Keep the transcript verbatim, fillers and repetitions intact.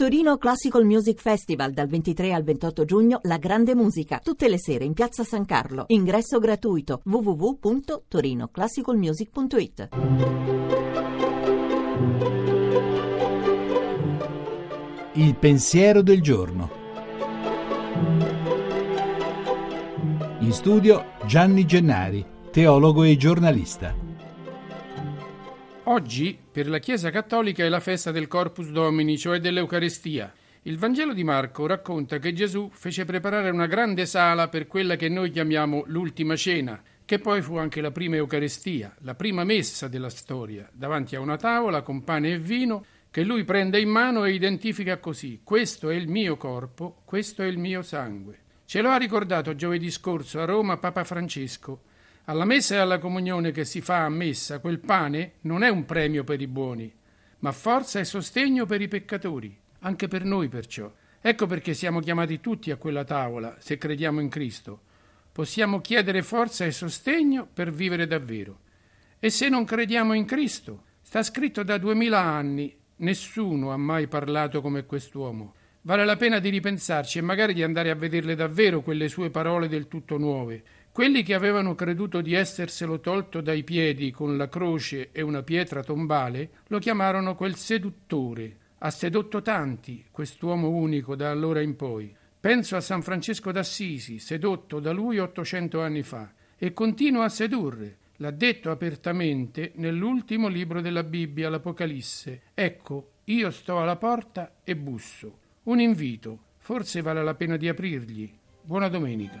Torino Classical Music Festival dal ventitré al ventotto giugno, la grande musica, tutte le sere in Piazza San Carlo. Ingresso gratuito w w w punto torino classical music punto i t. Il pensiero del giorno. In studio Gianni Gennari, teologo e giornalista. Oggi per la Chiesa Cattolica è la festa del Corpus Domini, cioè dell'Eucaristia. Il Vangelo di Marco racconta che Gesù fece preparare una grande sala per quella che noi chiamiamo l'ultima cena, che poi fu anche la prima Eucaristia, la prima messa della storia, davanti a una tavola con pane e vino che lui prende in mano e identifica così: questo è il mio corpo, questo è il mio sangue. Ce lo ha ricordato giovedì scorso a Roma Papa Francesco. Alla messa e alla comunione che si fa a messa, quel pane non è un premio per i buoni, ma forza e sostegno per i peccatori, anche per noi perciò. Ecco perché siamo chiamati tutti a quella tavola, se crediamo in Cristo. Possiamo chiedere forza e sostegno per vivere davvero. E se non crediamo in Cristo, sta scritto da duemila anni, nessuno ha mai parlato come quest'uomo. Vale la pena di ripensarci e magari di andare a vederle davvero quelle sue parole del tutto nuove. Quelli che avevano creduto di esserselo tolto dai piedi con la croce e una pietra tombale lo chiamarono quel seduttore. Ha sedotto tanti, quest'uomo unico da allora in poi. Penso a San Francesco d'Assisi, sedotto da lui ottocento anni fa, e continua a sedurre. L'ha detto apertamente nell'ultimo libro della Bibbia, l'Apocalisse. Ecco, io sto alla porta e busso. Un invito, forse vale la pena di aprirgli. Buona domenica.